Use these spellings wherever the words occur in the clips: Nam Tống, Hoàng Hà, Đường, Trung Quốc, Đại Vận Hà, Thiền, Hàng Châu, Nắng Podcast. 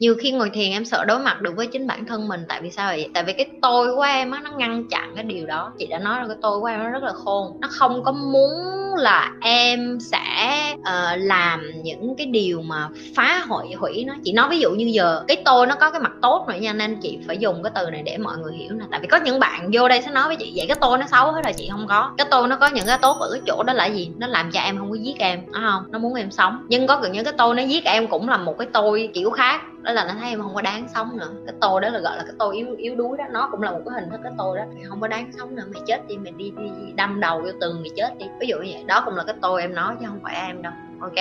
Nhiều khi ngồi thiền em sợ đối mặt được với chính bản thân mình. Tại vì sao vậy? Tại vì cái tôi của em á, nó ngăn chặn cái điều đó. Chị đã nói là cái tôi của em nó rất là khôn. Nó không có muốn là em sẽ làm những cái điều mà phá hoại hủy nó. Chị nói ví dụ như giờ cái tôi nó có cái mặt tốt rồi nha, nên chị phải dùng cái từ này để mọi người hiểu nè. Tại vì có những bạn vô đây sẽ nói với chị vậy cái tôi nó xấu hết là chị không có. Cái tôi nó có những cái tốt ở cái chỗ đó là gì? Nó làm cho em không có giết em, đúng không? Nó muốn em sống. Nhưng có những cái tôi nó giết em cũng là một cái tôi kiểu khác, đó là nó thấy em không có đáng sống nữa. Cái tôi đó là gọi là cái tôi yếu đuối đó, nó cũng là một cái hình thức cái tôi đó. Mày không có đáng sống nữa, mày chết đi, mày đi đâm đầu vô tường mày chết đi, ví dụ như vậy. Đó cũng là cái tôi em nói chứ không phải em đâu, ok?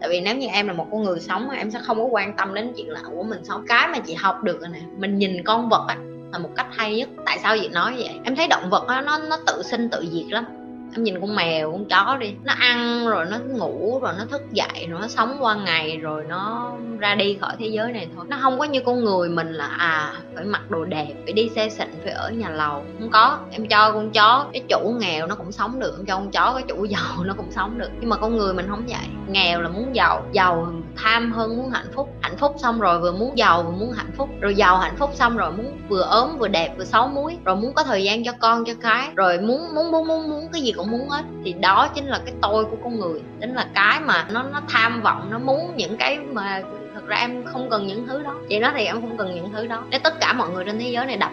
Tại vì nếu như em là một con người sống, em sẽ không có quan tâm đến chuyện là của mình sống. Cái mà chị học được rồi nè, mình nhìn con vật á là một cách hay nhất. Tại sao chị nói vậy? Em thấy động vật á, nó tự sinh tự diệt lắm. Em nhìn con mèo, con chó đi, nó ăn rồi nó ngủ rồi nó thức dậy rồi nó sống qua ngày rồi nó ra đi khỏi thế giới này thôi. Nó không có như con người mình là phải mặc đồ đẹp, phải đi xe xịn, phải ở nhà lầu. Không có. Em cho con chó cái chủ nghèo nó cũng sống được, em cho con chó cái chủ giàu nó cũng sống được. Nhưng mà con người mình không vậy. Nghèo là muốn giàu, giàu tham hơn muốn hạnh phúc, hạnh phúc xong rồi vừa muốn giàu vừa muốn hạnh phúc, rồi giàu hạnh phúc xong rồi muốn vừa ốm vừa đẹp vừa xấu múi, rồi muốn có thời gian cho con cho cái, rồi muốn cái gì cũng muốn hết. Thì đó chính là cái tôi của con người, chính là cái mà nó tham vọng, nó muốn những cái mà thực ra em không cần những thứ đó. Chị nói thì em không cần những thứ đó. Nếu tất cả mọi người trên thế giới này đập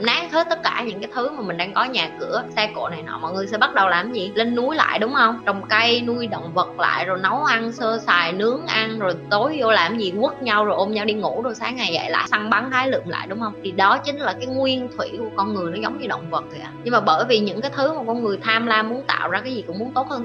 nát hết tất cả những cái thứ mà mình đang có, nhà cửa xe cộ này nọ, mọi người sẽ bắt đầu làm gì? Lên núi lại, đúng không? Trồng cây, nuôi động vật lại, rồi nấu ăn sơ xài, nướng ăn, rồi tối vô làm gì? Quất nhau rồi ôm nhau đi ngủ, rồi sáng ngày dậy lại săn bắn hái lượm lại, đúng không? Thì đó chính là cái nguyên thủy của con người, nó giống như động vật kìa. Nhưng mà bởi vì những cái thứ mà con người tham lam muốn tạo ra cái gì cũng muốn tốt hơn,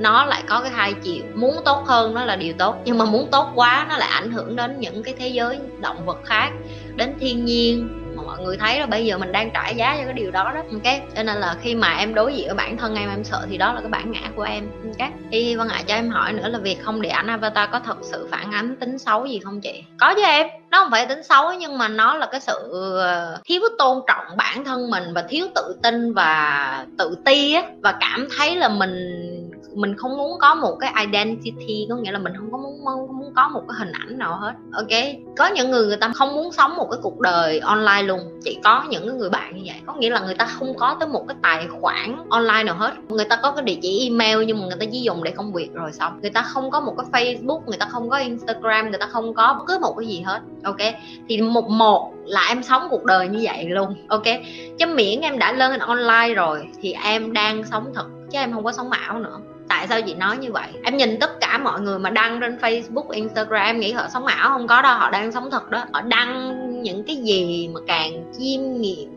nó lại có cái hai chiều. Muốn tốt hơn nó là điều tốt, nhưng mà muốn tốt quá nó lại ảnh hưởng đến những cái thế giới động vật khác, đến thiên nhiên mà mọi người thấy là bây giờ mình đang trả giá cho cái điều đó đó, ok? Cho nên là khi mà em đối diện với bản thân em sợ thì đó là cái bản ngã của em, ok? Thì Vân Ngại cho em hỏi nữa là việc không để ảnh avatar có thật sự phản ánh tính xấu gì không chị? Có chứ em, nó không phải tính xấu nhưng mà nó là cái sự thiếu tôn trọng bản thân mình và thiếu tự tin và tự ti á, và cảm thấy là mình không muốn có một cái identity, có nghĩa là mình không muốn có một cái hình ảnh nào hết, ok? Có những người ta không muốn sống một cái cuộc đời online luôn. Chỉ có những người bạn như vậy, có nghĩa là người ta không có tới một cái tài khoản online nào hết. Người ta có cái địa chỉ email nhưng mà người ta chỉ dùng để công việc rồi xong. Người ta không có một cái Facebook, người ta không có Instagram, người ta không có bất cứ một cái gì hết, ok? Thì một là em sống cuộc đời như vậy luôn, ok? Chứ miễn em đã lên online rồi thì em đang sống thật, chứ em không có sống ảo nữa. Tại sao chị nói như vậy? Em nhìn tất cả mọi người mà đăng trên Facebook, Instagram, em nghĩ họ sống ảo, không có đâu, họ đang sống thật đó. Họ đăng những cái gì mà càng chiêm nghiệm,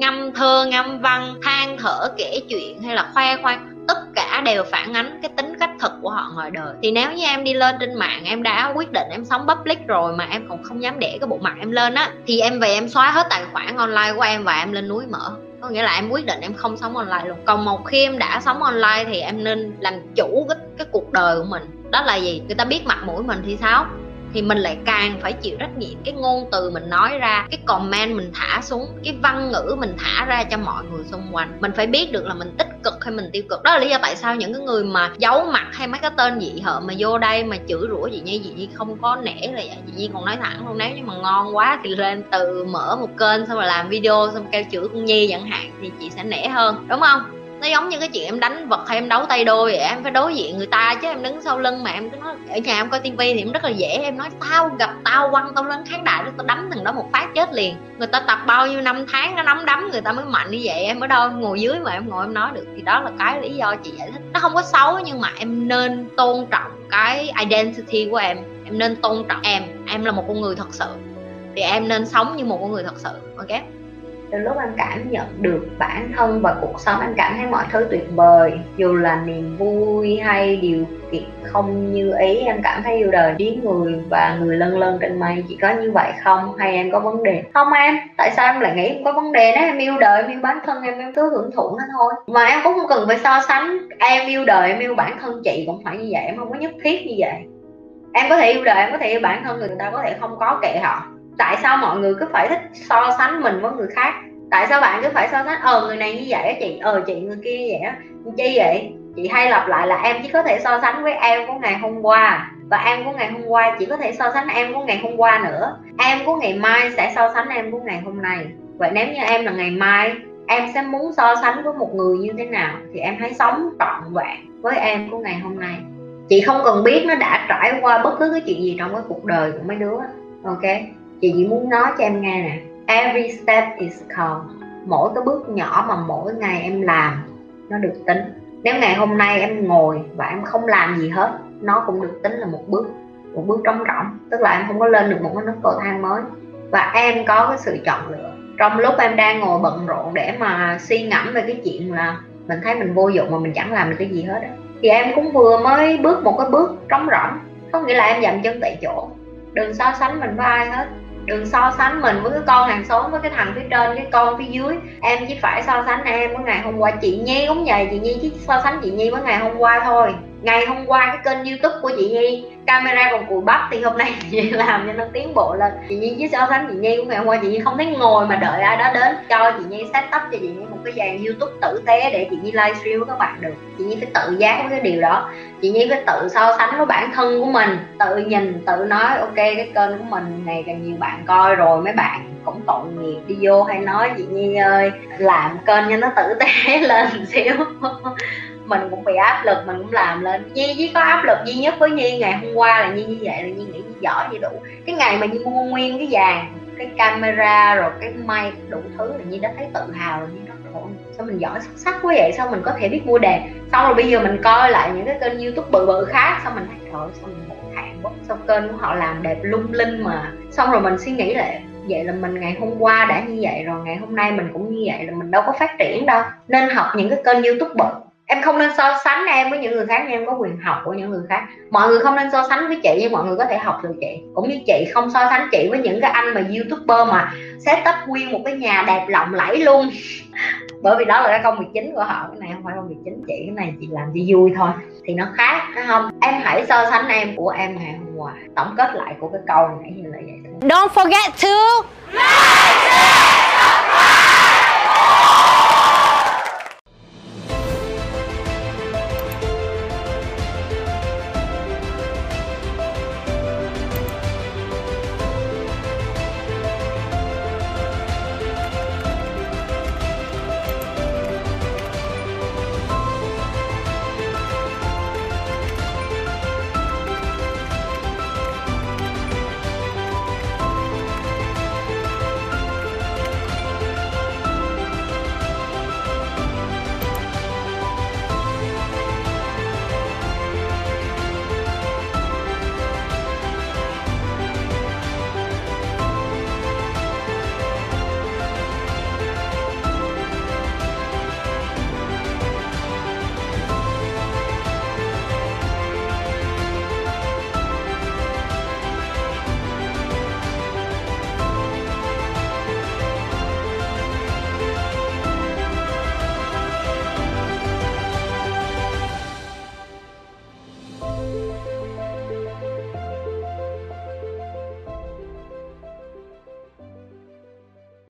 ngâm thơ, ngâm văn, than thở, kể chuyện hay là khoe khoang, tất cả đều phản ánh cái tính cách thật của họ ngoài đời. Thì nếu như em đi lên trên mạng, em đã quyết định em sống public rồi mà em còn không dám để cái bộ mặt em lên á, thì em về em xóa hết tài khoản online của em và em lên núi mở. Có nghĩa là em quyết định em không sống online luôn. Còn một khi em đã sống online thì em nên làm chủ cái cuộc đời của mình. Đó là gì? Người ta biết mặt mũi mình thì sao? Thì mình lại càng phải chịu trách nhiệm cái ngôn từ mình nói ra, cái comment mình thả xuống, cái văn ngữ mình thả ra cho mọi người xung quanh. Mình phải biết được là mình tích cực hay mình tiêu cực. Đó là lý do tại sao những cái người mà giấu mặt hay mấy cái tên dị hợm mà vô đây mà chửi rủa chị Nhi không có nể là vậy. Chị Nhi còn nói thẳng luôn, nếu như mà ngon quá thì lên tự mở một kênh xong rồi làm video xong kêu chửi con Nhi chẳng hạn thì chị sẽ nể hơn, đúng không? Nó giống như cái chuyện em đánh vật hay em đấu tay đôi vậy, em phải đối diện người ta chứ em đứng sau lưng mà em cứ nói. Ở nhà em coi tivi thì em rất là dễ, em nói tao gặp tao quăng tao lên khán đài tao đánh thằng đó một phát chết liền. Người ta tập bao nhiêu năm tháng nó nắm đấm người ta mới mạnh như vậy, em ở đâu em ngồi dưới mà em ngồi em nói được. Thì đó là cái lý do chị giải thích nó không có xấu, nhưng mà em nên tôn trọng cái identity của em nên tôn trọng em là một con người thật sự thì em nên sống như một con người thật sự, ok? Từ lúc em cảm nhận được bản thân và cuộc sống, em cảm thấy mọi thứ tuyệt vời. Dù là niềm vui hay điều kiện không như ý, em cảm thấy yêu đời với người và người lâng lâng trên mây. Chỉ có như vậy không? Hay em có vấn đề? Không em, tại sao em lại nghĩ em có vấn đề đó? Em yêu đời, em yêu bản thân em cứ hưởng thụ nó thôi. Mà em cũng không cần phải so sánh. Em yêu đời, em yêu bản thân chị cũng phải như vậy, em không có nhất thiết như vậy. Em có thể yêu đời, em có thể yêu bản thân, người ta có thể không có, kệ họ. Tại sao mọi người cứ phải thích so sánh mình với người khác? Tại sao bạn cứ phải so sánh người này như vậy á chị, chị người kia như vậy á chi vậy? Chị hay lặp lại là em chỉ có thể so sánh với em của ngày hôm qua. Và ăn của ngày hôm qua chỉ có thể so sánh ăn của ngày hôm qua nữa. Ăn của ngày mai sẽ so sánh ăn của ngày hôm nay. Vậy nếu như em là ngày mai, em sẽ muốn so sánh với một người như thế nào thì em hãy sống trọn vẹn với em của ngày hôm nay. Chị không cần biết nó đã trải qua bất cứ cái chuyện gì trong cái cuộc đời của mấy đứa. Ok, chị chỉ muốn nói cho em nghe nè, every step is count. Mỗi cái bước nhỏ mà mỗi ngày em làm nó được tính. Nếu ngày hôm nay em ngồi và em không làm gì hết, nó cũng được tính là một bước trống rỗng, tức là em không có lên được một cái nấc cầu thang mới. Và em có cái sự chọn lựa. Trong lúc em đang ngồi bận rộn để mà suy ngẫm về cái chuyện là mình thấy mình vô dụng mà mình chẳng làm được cái gì hết đó, thì em cũng vừa mới bước một cái bước trống rỗng. Có nghĩa là em dậm chân tại chỗ. Đừng so sánh mình với ai hết. Đừng so sánh mình với cái con hàng xóm, với cái thằng phía trên, cái con phía dưới. Em chỉ phải so sánh em với ngày hôm qua. Chị Nhi cũng vậy, chị Nhi chỉ so sánh chị Nhi với ngày hôm qua thôi. Ngày hôm qua cái kênh YouTube của chị Nhi camera còn cùi bắp thì hôm nay chị Nhi làm cho nó tiến bộ lên. Chị Nhi chỉ so sánh chị Nhi của ngày hôm qua. Chị Nhi không thấy ngồi mà đợi ai đó đến cho chị Nhi set up cho chị Nhi một cái dàn YouTube tử tế để chị Nhi livestream với các bạn được. Chị Nhi phải tự giác với cái điều đó. Chị Nhi phải tự so sánh với bản thân của mình, tự nhìn, tự nói ok cái kênh của mình ngày càng nhiều bạn coi rồi, mấy bạn cũng tội nghiệp đi vô hay nói chị Nhi ơi làm kênh cho nó tử tế lên một xíu. Mình cũng bị áp lực, mình cũng làm lên. Nhi chỉ có áp lực duy nhất với Nhi ngày hôm qua là Nhi như vậy, là Nhi nghĩ Nhi giỏi, Nhi đủ. Cái ngày mà Nhi mua nguyên cái dàn, cái camera rồi cái mic đủ thứ là Nhi đã thấy tự hào rồi. Nhi nói khổ, sao mình giỏi xuất sắc quá vậy, sao mình có thể biết mua đèn. Xong rồi bây giờ mình coi lại những cái kênh YouTube bự bự khác, xong mình thấy trời, sao mình bội hạn quá, sao kênh của họ làm đẹp lung linh mà. Xong rồi mình suy nghĩ lại, vậy là mình ngày hôm qua đã như vậy rồi, ngày hôm nay mình cũng như vậy, là mình đâu có phát triển đâu. Nên học những cái kênh YouTube bự. Em không nên so sánh em với những người khác, nhưng em có quyền học của những người khác. Mọi người không nên so sánh với chị, nhưng mọi người có thể học từ chị. Cũng như chị không so sánh chị với những cái anh mà YouTuber mà set up nguyên một cái nhà đẹp lộng lẫy luôn. Bởi vì đó là cái công việc chính của họ. Cái này không phải công việc chính chị, cái này chị làm cho vui thôi. Thì nó khác, phải không? Em hãy so sánh em của em ngày hôm qua. Tổng kết lại của cái câu nãy như là vậy. Don't forget to